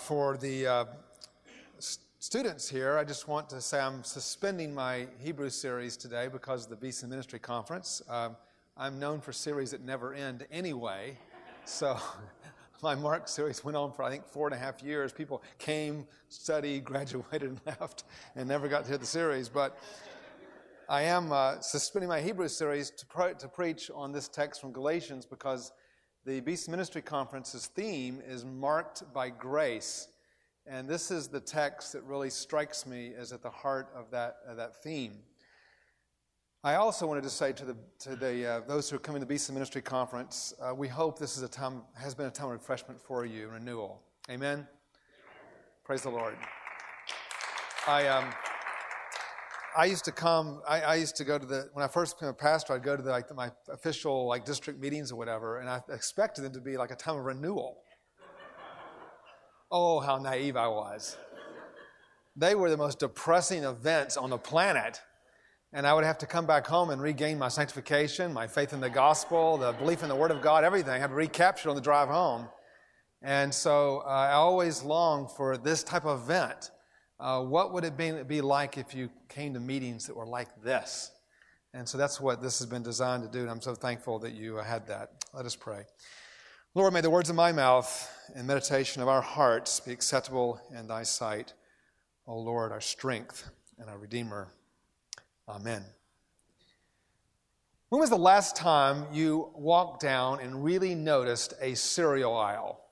For the students here, I just want to say I'm suspending my Hebrew series today because of the Beeson Ministry Conference. I'm known for series that never end anyway, so my Mark series went on for, I think, 4.5 years. People came, studied, graduated, and left, and never got to hear the series. But I am suspending my Hebrew series to preach on this text from Galatians because the Beast Ministry Conference's theme is marked by grace. And this is the text that really strikes me as at the heart of that theme. I also wanted to say to those who are coming to the Beeson Ministry Conference, we hope this is has been a time of refreshment for you, renewal. Amen? Praise the Lord. I used to go to when I first became a pastor, I'd go to my official district meetings or whatever, and I expected them to be like a time of renewal. Oh, how naive I was. They were the most depressing events on the planet. And I would have to come back home and regain my sanctification, my faith in the gospel, the belief in the Word of God, everything. I had to recapture on the drive home. And so I always longed for this type of event. What would it be like if you came to meetings that were like this? And so that's what this has been designed to do, and I'm so thankful that you had that. Let us pray. Lord, may the words of my mouth and meditation of our hearts be acceptable in thy sight, O Lord, our strength and our Redeemer. Amen. When was the last time you walked down and really noticed a cereal aisle?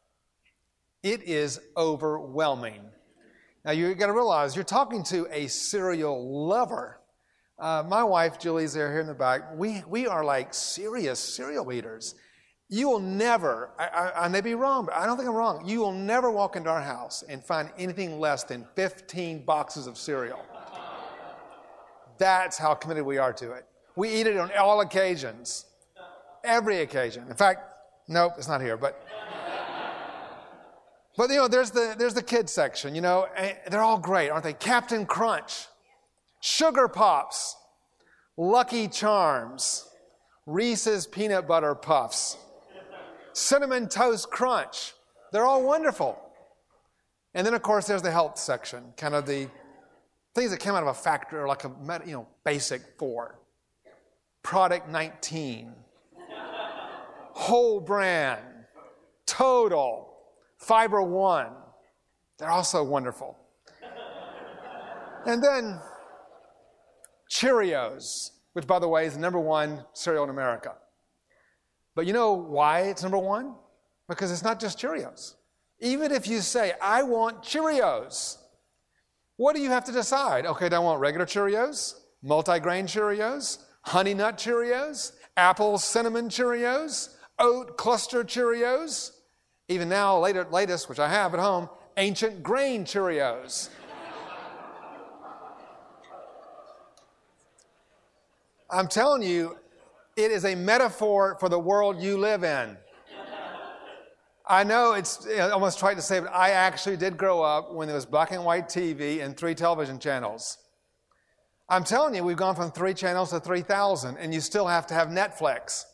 It is overwhelming. Now, you've got to realize you're talking to a cereal lover. My wife, Julie's there here in the back. We are like serious cereal eaters. You will never, I may be wrong, but I don't think I'm wrong. You will never walk into our house and find anything less than 15 boxes of cereal. That's how committed we are to it. We eat it on all occasions, every occasion. In fact, nope, it's not here. But you know, there's the kids section. You know, they're all great, aren't they? Captain Crunch, Sugar Pops, Lucky Charms, Reese's Peanut Butter Puffs, Cinnamon Toast Crunch. They're all wonderful. And then, of course, there's the health section, kind of the things that came out of a factory, or like a, you know, Basic 4, Product 19, Whole Brand, Total, Fiber One. They're also wonderful. And then Cheerios, which, by the way, is the #1 cereal in America. But you know why it's #1? Because it's not just Cheerios. Even if you say, I want Cheerios, what do you have to decide? Okay, do I want regular Cheerios, multi-grain Cheerios, honey nut Cheerios, apple cinnamon Cheerios, oat cluster Cheerios, even now, latest, which I have at home, ancient grain Cheerios. I'm telling you, it is a metaphor for the world you live in. I know it's almost trite to say, but I actually did grow up when there was black and white TV and 3 television channels. I'm telling you, we've gone from 3 channels to 3,000, and you still have to have Netflix.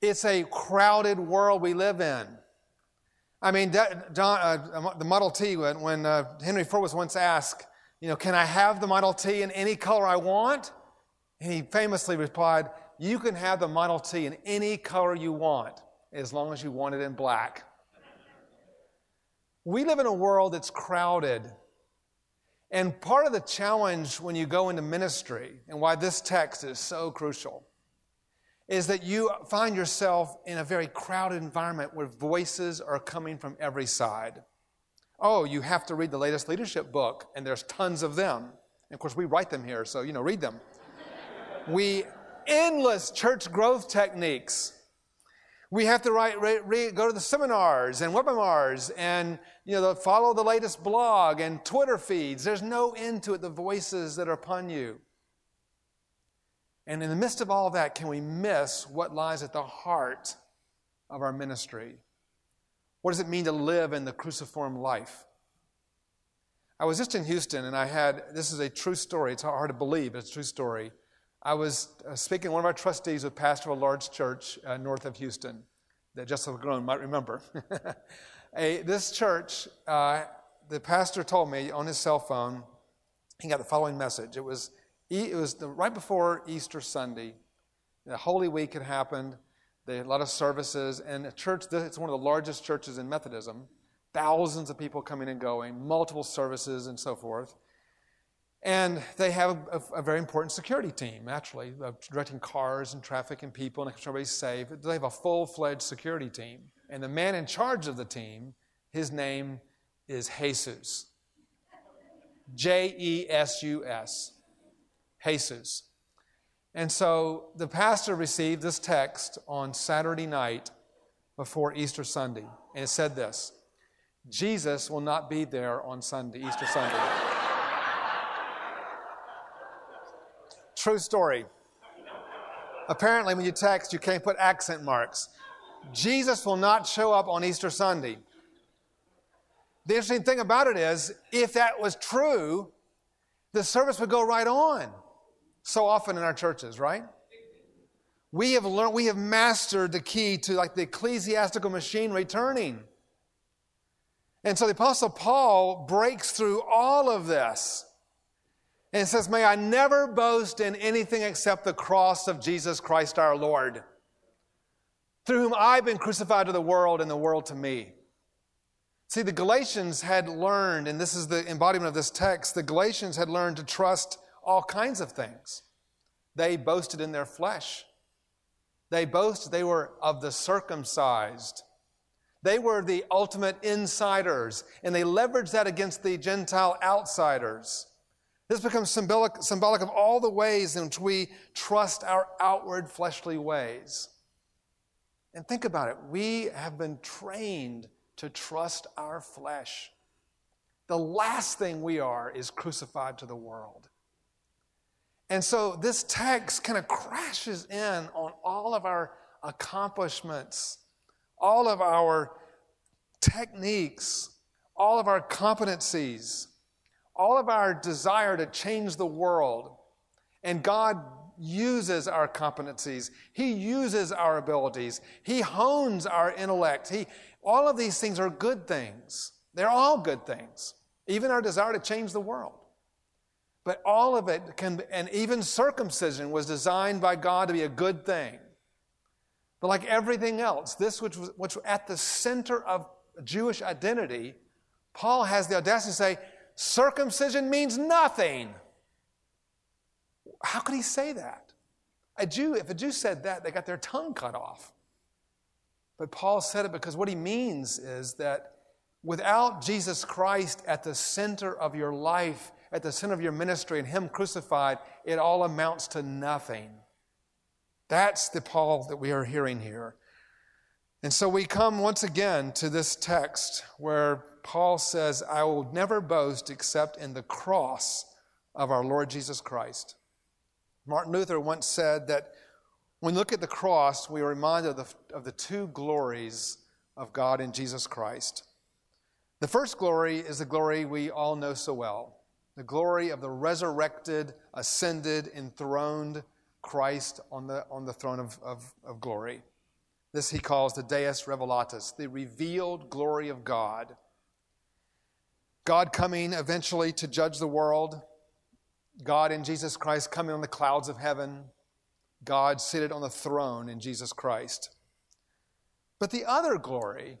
It's a crowded world we live in. I mean, the Model T, when Henry Ford was once asked, you know, can I have the Model T in any color I want? And he famously replied, you can have the Model T in any color you want, as long as you want it in black. We live in a world that's crowded. And part of the challenge when you go into ministry, and why this text is so crucial, is that you find yourself in a very crowded environment where voices are coming from every side. Oh, you have to read the latest leadership book, and there's tons of them. And of course, we write them here, so, you know, read them. We endless church growth techniques. We have to go to the seminars and webinars and, you know, follow the latest blog and Twitter feeds. There's no end to it, the voices that are upon you. And in the midst of all that, can we miss what lies at the heart of our ministry? What does it mean to live in the cruciform life? I was just in Houston, and this is a true story. It's hard to believe, but it's a true story. I was speaking to one of our trustees, a pastor of a large church north of Houstin that Jessica Groen might remember. This church, the pastor told me on his cell phone, he got the following message. It was right before Easter Sunday. The Holy Week had happened. They had a lot of services. And a church, it's one of the largest churches in Methodism. Thousands of people coming and going, multiple services and so forth. And they have a very important security team, actually, directing cars and traffic and people and everybody's safe. They have a full-fledged security team. And the man in charge of the team, his name is Jesus. J-E-S-U-S. Jesus. And so the pastor received this text on Saturday night before Easter Sunday. And it said this: Jesus will not be there on Sunday, Easter Sunday. True story. Apparently when you text, you can't put accent marks. Jesus will not show up on Easter Sunday. The interesting thing about it is, if that was true, the service would go right on. So often in our churches, right? We have mastered the key to like the ecclesiastical machine returning. And so the Apostle Paul breaks through all of this and says, may I never boast in anything except the cross of Jesus Christ our Lord, through whom I've been crucified to the world and the world to me. See, the Galatians had learned, and this is the embodiment of this text, the Galatians had learned to trust all kinds of things. They boasted in their flesh. They boasted they were of the circumcised. They were the ultimate insiders, and they leveraged that against the Gentile outsiders. This becomes symbolic of all the ways in which we trust our outward fleshly ways. And think about it. We have been trained to trust our flesh. The last thing we are is crucified to the world. And so this text kind of crashes in on all of our accomplishments, all of our techniques, all of our competencies, all of our desire to change the world. And God uses our competencies. He uses our abilities. He hones our intellect. All of these things are good things. They're all good things, even our desire to change the world. But all of it and even circumcision was designed by God to be a good thing. But like everything else, this which was at the center of Jewish identity, Paul has the audacity to say, circumcision means nothing. How could he say that? If a Jew said that, they got their tongue cut off. But Paul said it because what he means is that without Jesus Christ at the center of your life, at the center of your ministry, and Him crucified, it all amounts to nothing. That's the Paul that we are hearing here. And so we come once again to this text where Paul says, I will never boast except in the cross of our Lord Jesus Christ. Martin Luther once said that when we look at the cross, we are reminded of the two glories of God in Jesus Christ. The first glory is the glory we all know so well, the glory of the resurrected, ascended, enthroned Christ on the throne of glory. This he calls the Deus Revelatus, the revealed glory of God. God coming eventually to judge the world. God in Jesus Christ coming on the clouds of heaven. God seated on the throne in Jesus Christ. But the other glory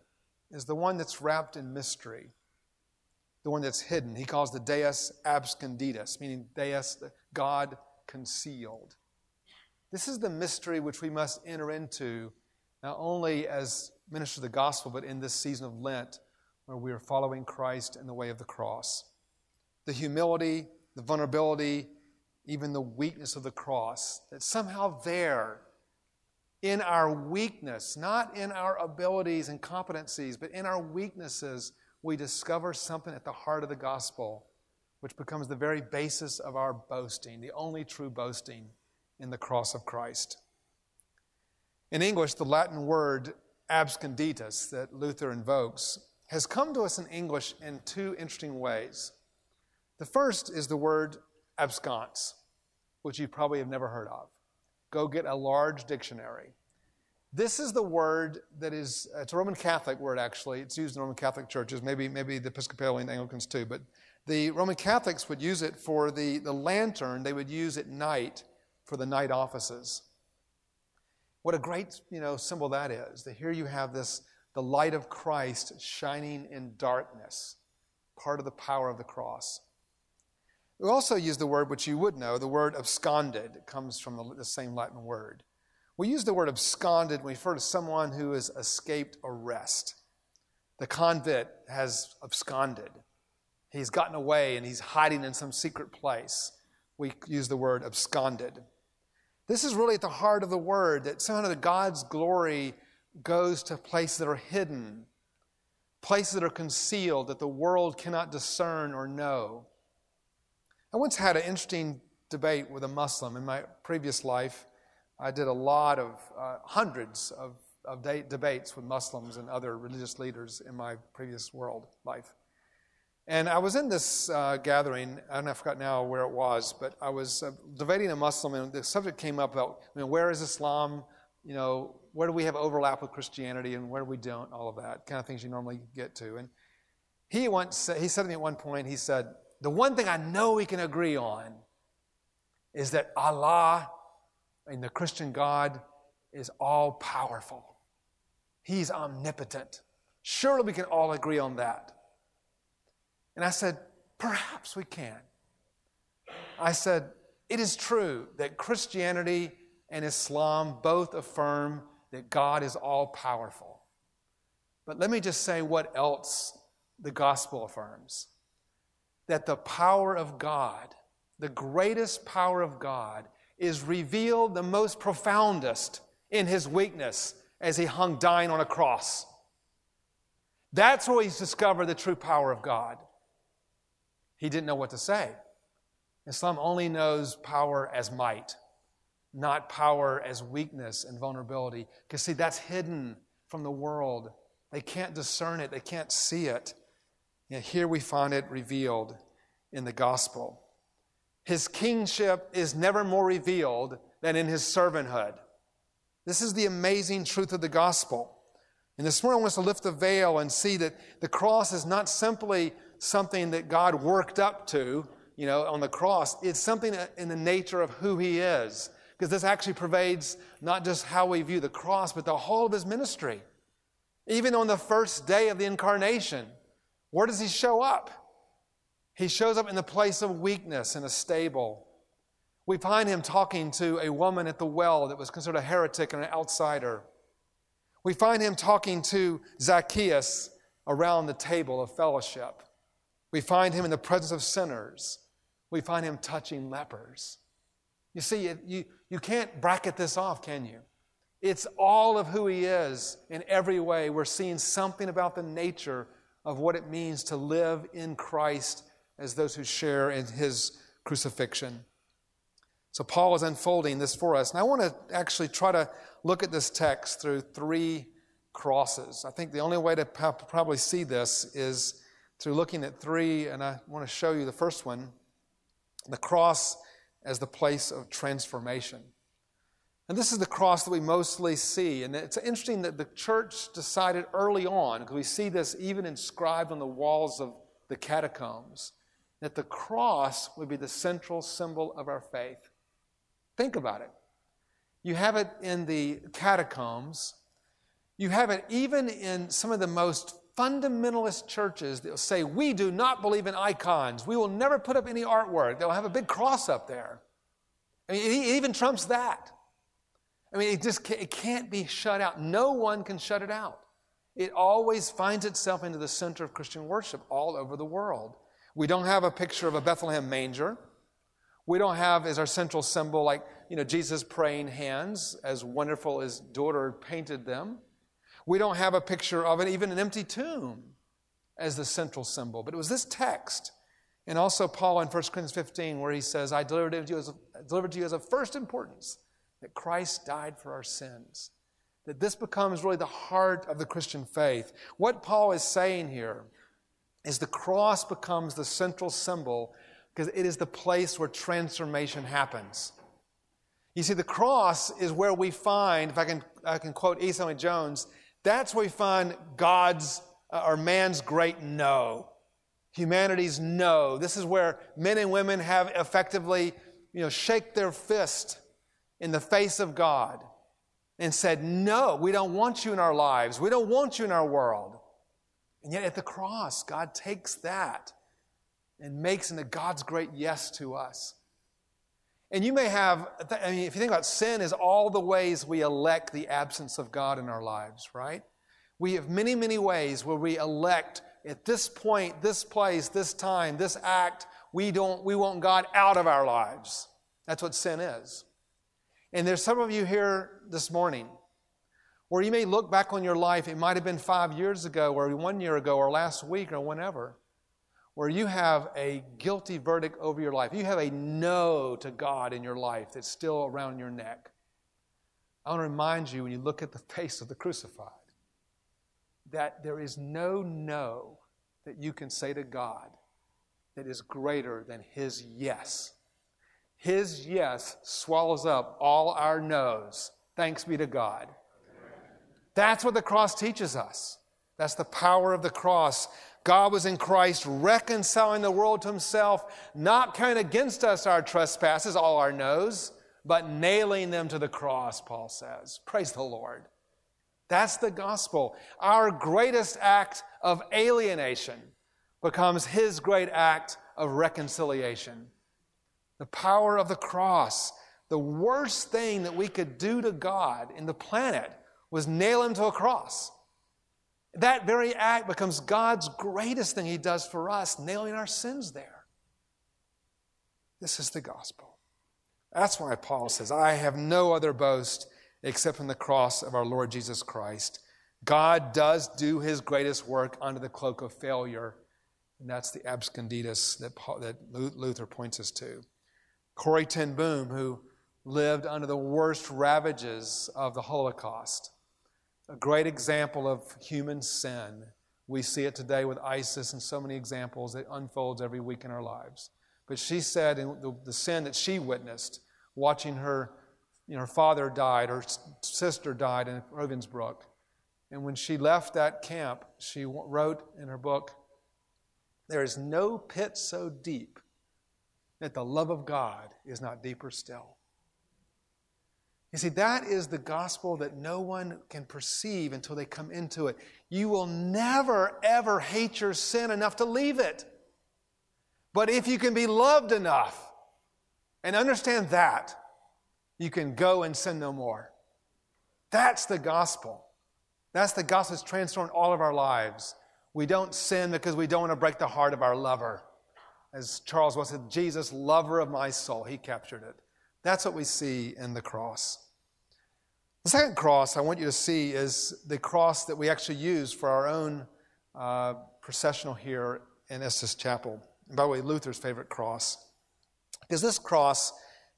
is the one that's wrapped in mystery, the one that's hidden. He calls the Deus Absconditus, meaning Deus, God concealed. This is the mystery which we must enter into, not only as ministers of the gospel, but in this season of Lent, where we are following Christ in the way of the cross. The humility, the vulnerability, even the weakness of the cross, that somehow there, in our weakness, not in our abilities and competencies, but in our weaknesses, we discover something at the heart of the gospel, which becomes the very basis of our boasting, the only true boasting in the cross of Christ. In English, the Latin word absconditus that Luther invokes has come to us in English in two interesting ways. The first is the word absconce, which you probably have never heard of. Go get a large dictionary. This is the word that is, it's a Roman Catholic word actually. It's used in Roman Catholic churches, maybe the Episcopalian Anglicans too, but the Roman Catholics would use it for the lantern they would use at night for the night offices. What a great, symbol that is. That here you have this, the light of Christ shining in darkness, part of the power of the cross. We also use the word, which you would know, the word absconded. It comes from the same Latin word. We use the word absconded when we refer to someone who has escaped arrest. The convict has absconded. He's gotten away and he's hiding in some secret place. We use the word absconded. This is really at the heart of the word, that somehow the God's glory goes to places that are hidden, places that are concealed, that the world cannot discern or know. I once had an interesting debate with a Muslim. In my previous life, I did a lot of, hundreds of debates with Muslims and other religious leaders in my previous world life. And I was in this gathering, and I forgot now where it was, but I was debating a Muslim, and the subject came up about, where is Islam? Where do we have overlap with Christianity, and where do we don't? All of that kind of things you normally get to. And he said to me at one point, he said, "The one thing I know we can agree on is that Allah and the Christian God is all powerful. He's omnipotent. Surely we can all agree on that." And I said, "Perhaps we can." I said, "It is true that Christianity and Islam both affirm that God is all-powerful. But let me just say what else the gospel affirms. That the power of God, the greatest power of God, is revealed the most profoundest in his weakness as he hung dying on a cross. That's where he's discovered the true power of God." He didn't know what to say. Islam only knows power as might, not power as weakness and vulnerability. Because see, that's hidden from the world. They can't discern it. They can't see it. And here we find it revealed in the gospel. His kingship is never more revealed than in his servanthood. This is the amazing truth of the gospel. And this morning I want us to lift the veil and see that the cross is not simply something that God worked up to, on the cross. It's something in the nature of who he is. Because this actually pervades not just how we view the cross, but the whole of his ministry. Even on the first day of the incarnation, where does he show up? He shows up in the place of weakness in a stable. We find him talking to a woman at the well that was considered a heretic and an outsider. We find him talking to Zacchaeus around the table of fellowship. We find him in the presence of sinners. We find him touching lepers. You see, you can't bracket this off, can you? It's all of who he is in every way. We're seeing something about the nature of what it means to live in Christ as those who share in his crucifixion. So Paul is unfolding this for us. And I want to actually try to look at this text through three crosses. I think the only way to probably see this is through looking at three, and I want to show you the first one, the cross as the place of transformation. And this is the cross that we mostly see, and it's interesting that the church decided early on, because we see this even inscribed on the walls of the catacombs, that the cross would be the central symbol of our faith. Think about it. You have it in the catacombs. You have it even in some of the most fundamentalist churches that will say, "We do not believe in icons. We will never put up any artwork." They'll have a big cross up there. I mean, it even trumps that. I mean, it can't be shut out. No one can shut it out. It always finds itself into the center of Christian worship all over the world. We don't have a picture of a Bethlehem manger. We don't have as our central symbol, Jesus' praying hands, as wonderful as his daughter painted them. We don't have a picture of it, even an empty tomb, as the central symbol. But it was this text, and also Paul in 1 Corinthians 15, where he says, "I delivered it to you as of first importance, that Christ died for our sins." That this becomes really the heart of the Christian faith. What Paul is saying here is the cross becomes the central symbol because it is the place where transformation happens. You see, the cross is where we find, if I can quote E. Stanley Jones, that's where we find God's or man's great no, humanity's no. This is where men and women have effectively, shake their fist in the face of God and said, no, we don't want you in our lives. We don't want you in our world. And yet at the cross, God takes that and makes into God's great yes to us. And you may have, if you think about sin, is all the ways we elect the absence of God in our lives, right? We have many, many ways where we elect at this point, this place, this time, this act, we want God out of our lives. That's what sin is. And there's some of you here this morning where you may look back on your life. It might have been 5 years ago or 1 year ago or last week or whenever, where you have a guilty verdict over your life. You have a no to God in your life that's still around your neck. I want to remind you, when you look at the face of the crucified, that there is no that you can say to God that is greater than his yes. His yes swallows up all our no's. Thanks be to God. That's what the cross teaches us. That's the power of the cross. God was in Christ reconciling the world to himself, not counting against us our trespasses, all our no's, but nailing them to the cross, Paul says. Praise the Lord. That's the gospel. Our greatest act of alienation becomes his great act of reconciliation. The power of the cross. The worst thing that we could do to God in the planet was nail him to a cross. That very act becomes God's greatest thing he does for us, nailing our sins there. This is the gospel. That's why Paul says, I have no other boast except in the cross of our Lord Jesus Christ. God does do his greatest work under the cloak of failure, and that's the absconditus that Luther points us to. Corrie ten Boom, who lived under the worst ravages of the Holocaust, a great example of human sin. We see it today with ISIS and so many examples that unfolds every week in our lives. But she said, and the sin that she witnessed, watching her, her father died, her sister died in Rogensbrook. And when she left that camp, she wrote in her book, there is no pit so deep that the love of God is not deeper still. You see, that is the gospel that no one can perceive until they come into it. You will never, ever hate your sin enough to leave it. But if you can be loved enough and understand that, you can go and sin no more. That's the gospel. That's the gospel that's transformed all of our lives. We don't sin because we don't want to break the heart of our lover. As Charles once said, Jesus, lover of my soul. He captured it. That's what we see in the cross. The second cross I want you to see is the cross that we actually use for our own processional here in Estes Chapel. And by the way, Luther's favorite cross. Because this cross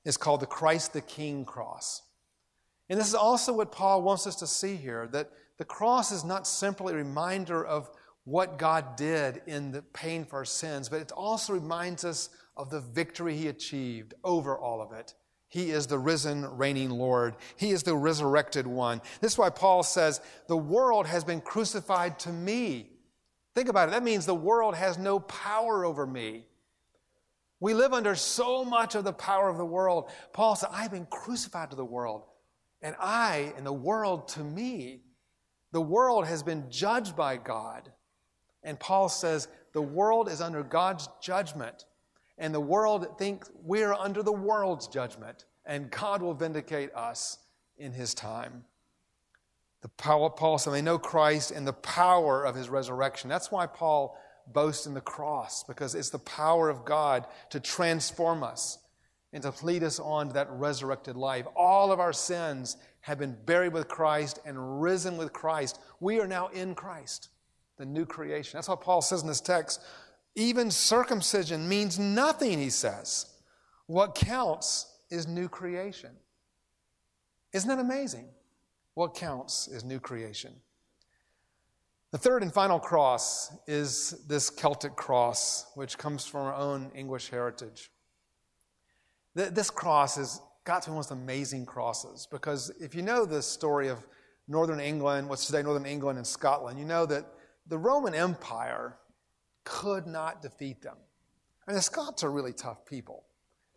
is called the Christ the King cross. And this is also what Paul wants us to see here, that the cross is not simply a reminder of what God did in the pain for our sins, but it also reminds us of the victory he achieved over all of it. He is the risen, reigning Lord. He is the resurrected one. This is why Paul says, the world has been crucified to me. Think about it. That means the world has no power over me. We live under so much of the power of the world. Paul said, I've been crucified to the world, and I and the world to me. The world has been judged by God. And Paul says, the world is under God's judgment. And the world thinks we're under the world's judgment, and God will vindicate us in his time. The power, Paul said, they know Christ and the power of his resurrection. That's why Paul boasts in the cross, because it's the power of God to transform us and to lead us on to that resurrected life. All of our sins have been buried with Christ and risen with Christ. We are now in Christ, the new creation. That's what Paul says in this text. Even circumcision means nothing, he says. What counts is new creation. Isn't that amazing? What counts is new creation. The third and final cross is this Celtic cross, which comes from our own English heritage. This cross is got to almost amazing crosses. Because if you know the story of northern England, what's today northern England and Scotland, you know that the Roman Empire could not defeat them. I mean, the Scots are really tough people.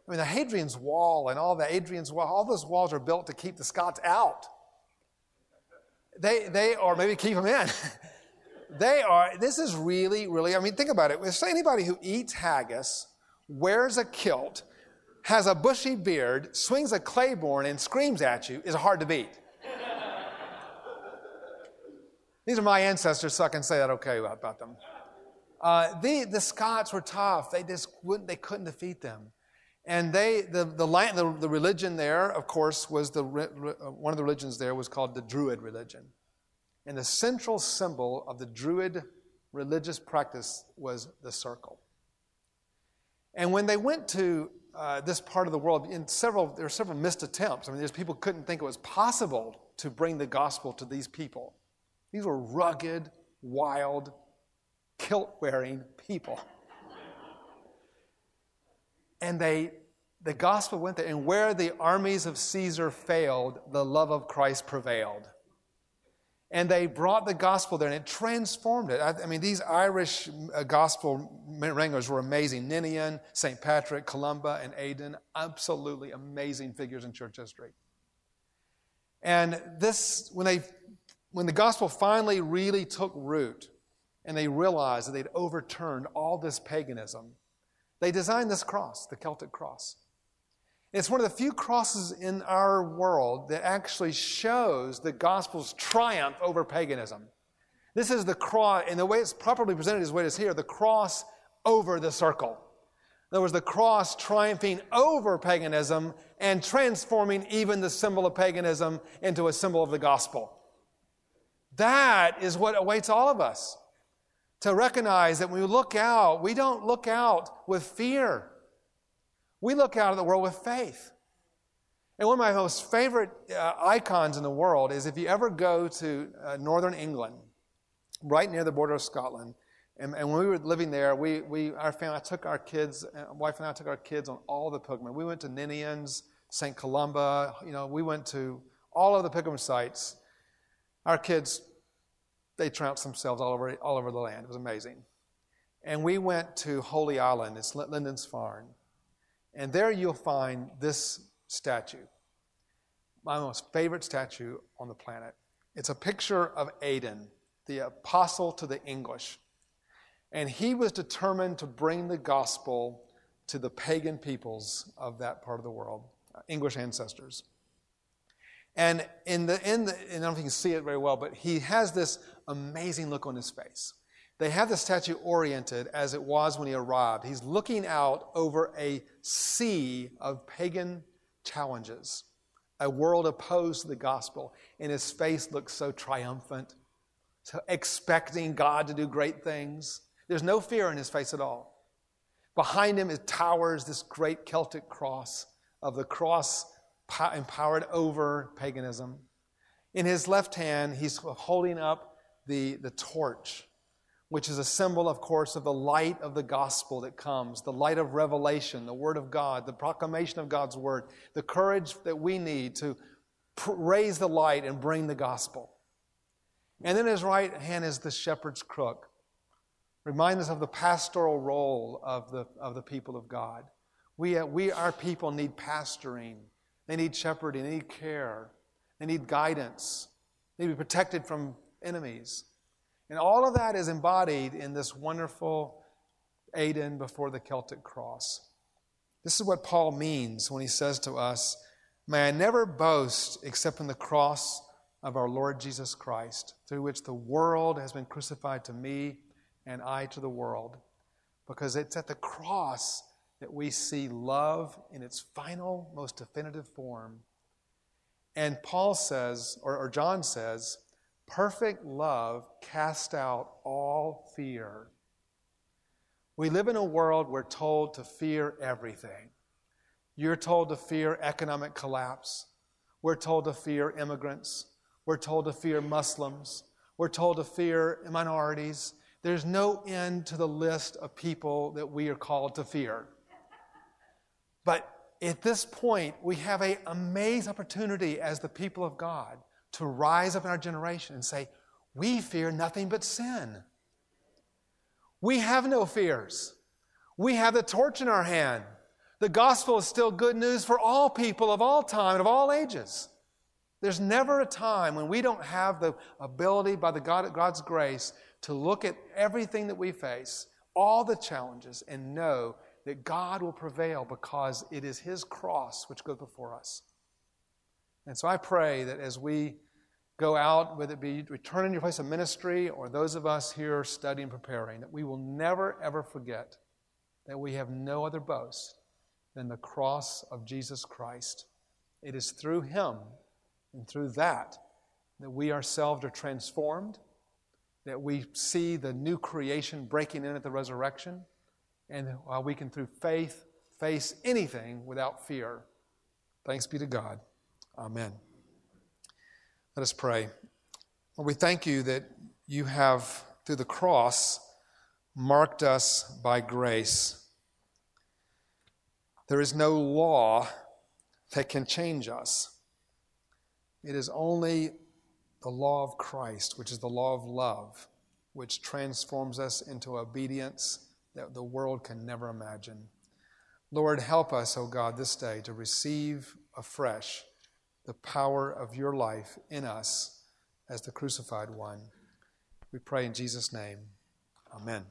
I mean, the Hadrian's Wall and all the Adrian's Wall, all those walls are built to keep the Scots out. They or maybe keep them in. This is really, really, I mean, think about it. Say anybody who eats haggis, wears a kilt, has a bushy beard, swings a claymore, and screams at you is hard to beat. These are my ancestors, so I can say that okay about them. The Scots were tough. They just wouldn't. They couldn't defeat them, and the religion there, of course, was one of the religions there was called the Druid religion, and the central symbol of the Druid religious practice was the circle. And when they went to this part of the world, there were several missed attempts. I mean, people couldn't think it was possible to bring the gospel to these people. These were rugged, wild, kilt-wearing people. And the gospel went there, and where the armies of Caesar failed, the love of Christ prevailed. And they brought the gospel there, and it transformed it. I mean, these Irish gospel wranglers were amazing. Ninian, St. Patrick, Columba, and Aidan, absolutely amazing figures in church history. And this, when the gospel finally really took root, and they realized that they'd overturned all this paganism, they designed this cross, the Celtic cross. It's one of the few crosses in our world that actually shows the gospel's triumph over paganism. This is the cross, and the way it's properly presented is the way it is here, the cross over the circle. In other words, the cross triumphing over paganism and transforming even the symbol of paganism into a symbol of the gospel. That is what awaits all of us. To recognize that when we look out, we don't look out with fear. We look out at the world with faith. And one of my most favorite icons in the world is if you ever go to northern England, right near the border of Scotland, and when we were living there, my wife and I took our kids on all the pilgrimage. We went to Ninian's, St. Columba, we went to all of the pilgrim sites. Our kids, they trounced themselves all over the land. It was amazing. And we went to Holy Island. It's Lindisfarne. And there you'll find this statue, my most favorite statue on the planet. It's a picture of Aidan, the apostle to the English. And he was determined to bring the gospel to the pagan peoples of that part of the world, English ancestors. And I don't know if you can see it very well, but he has this amazing look on his face. They have the statue oriented as it was when he arrived. He's looking out over a sea of pagan challenges, a world opposed to the gospel, and his face looks so triumphant, so expecting God to do great things. There's no fear in his face at all. Behind him towers this great Celtic cross of the cross empowered over paganism. In his left hand, he's holding up the torch, which is a symbol, of course, of the light of the gospel that comes, the light of revelation, the word of God, the proclamation of God's word, the courage that we need to raise the light and bring the gospel. And then his right hand is the shepherd's crook. Remind us of the pastoral role of the people of God. Our people need pastoring. They need shepherding, they need care, they need guidance, they need to be protected from enemies. And all of that is embodied in this wonderful Aidan before the Celtic cross. This is what Paul means when he says to us, "May I never boast except in the cross of our Lord Jesus Christ, through which the world has been crucified to me and I to the world." Because it's at the cross that we see love in its final, most definitive form. And Paul says, or John says, perfect love casts out all fear. We live in a world we're told to fear everything. You're told to fear economic collapse. We're told to fear immigrants. We're told to fear Muslims. We're told to fear minorities. There's no end to the list of people that we are called to fear. But at this point, we have an amazing opportunity as the people of God to rise up in our generation and say, we fear nothing but sin. We have no fears. We have the torch in our hand. The gospel is still good news for all people of all time and of all ages. There's never a time when we don't have the ability by God's grace to look at everything that we face, all the challenges, and know that God will prevail because it is His cross which goes before us. And so I pray that as we go out, whether it be returning to your place of ministry or those of us here studying and preparing, that we will never, ever forget that we have no other boast than the cross of Jesus Christ. It is through Him and through that that we ourselves are transformed, that we see the new creation breaking in at the resurrection, and how we can, through faith, face anything without fear. Thanks be to God. Amen. Let us pray. Lord, we thank you that you have, through the cross, marked us by grace. There is no law that can change us. It is only the law of Christ, which is the law of love, which transforms us into obedience that the world can never imagine. Lord, help us, O God, this day to receive afresh the power of your life in us as the crucified one. We pray in Jesus' name. Amen.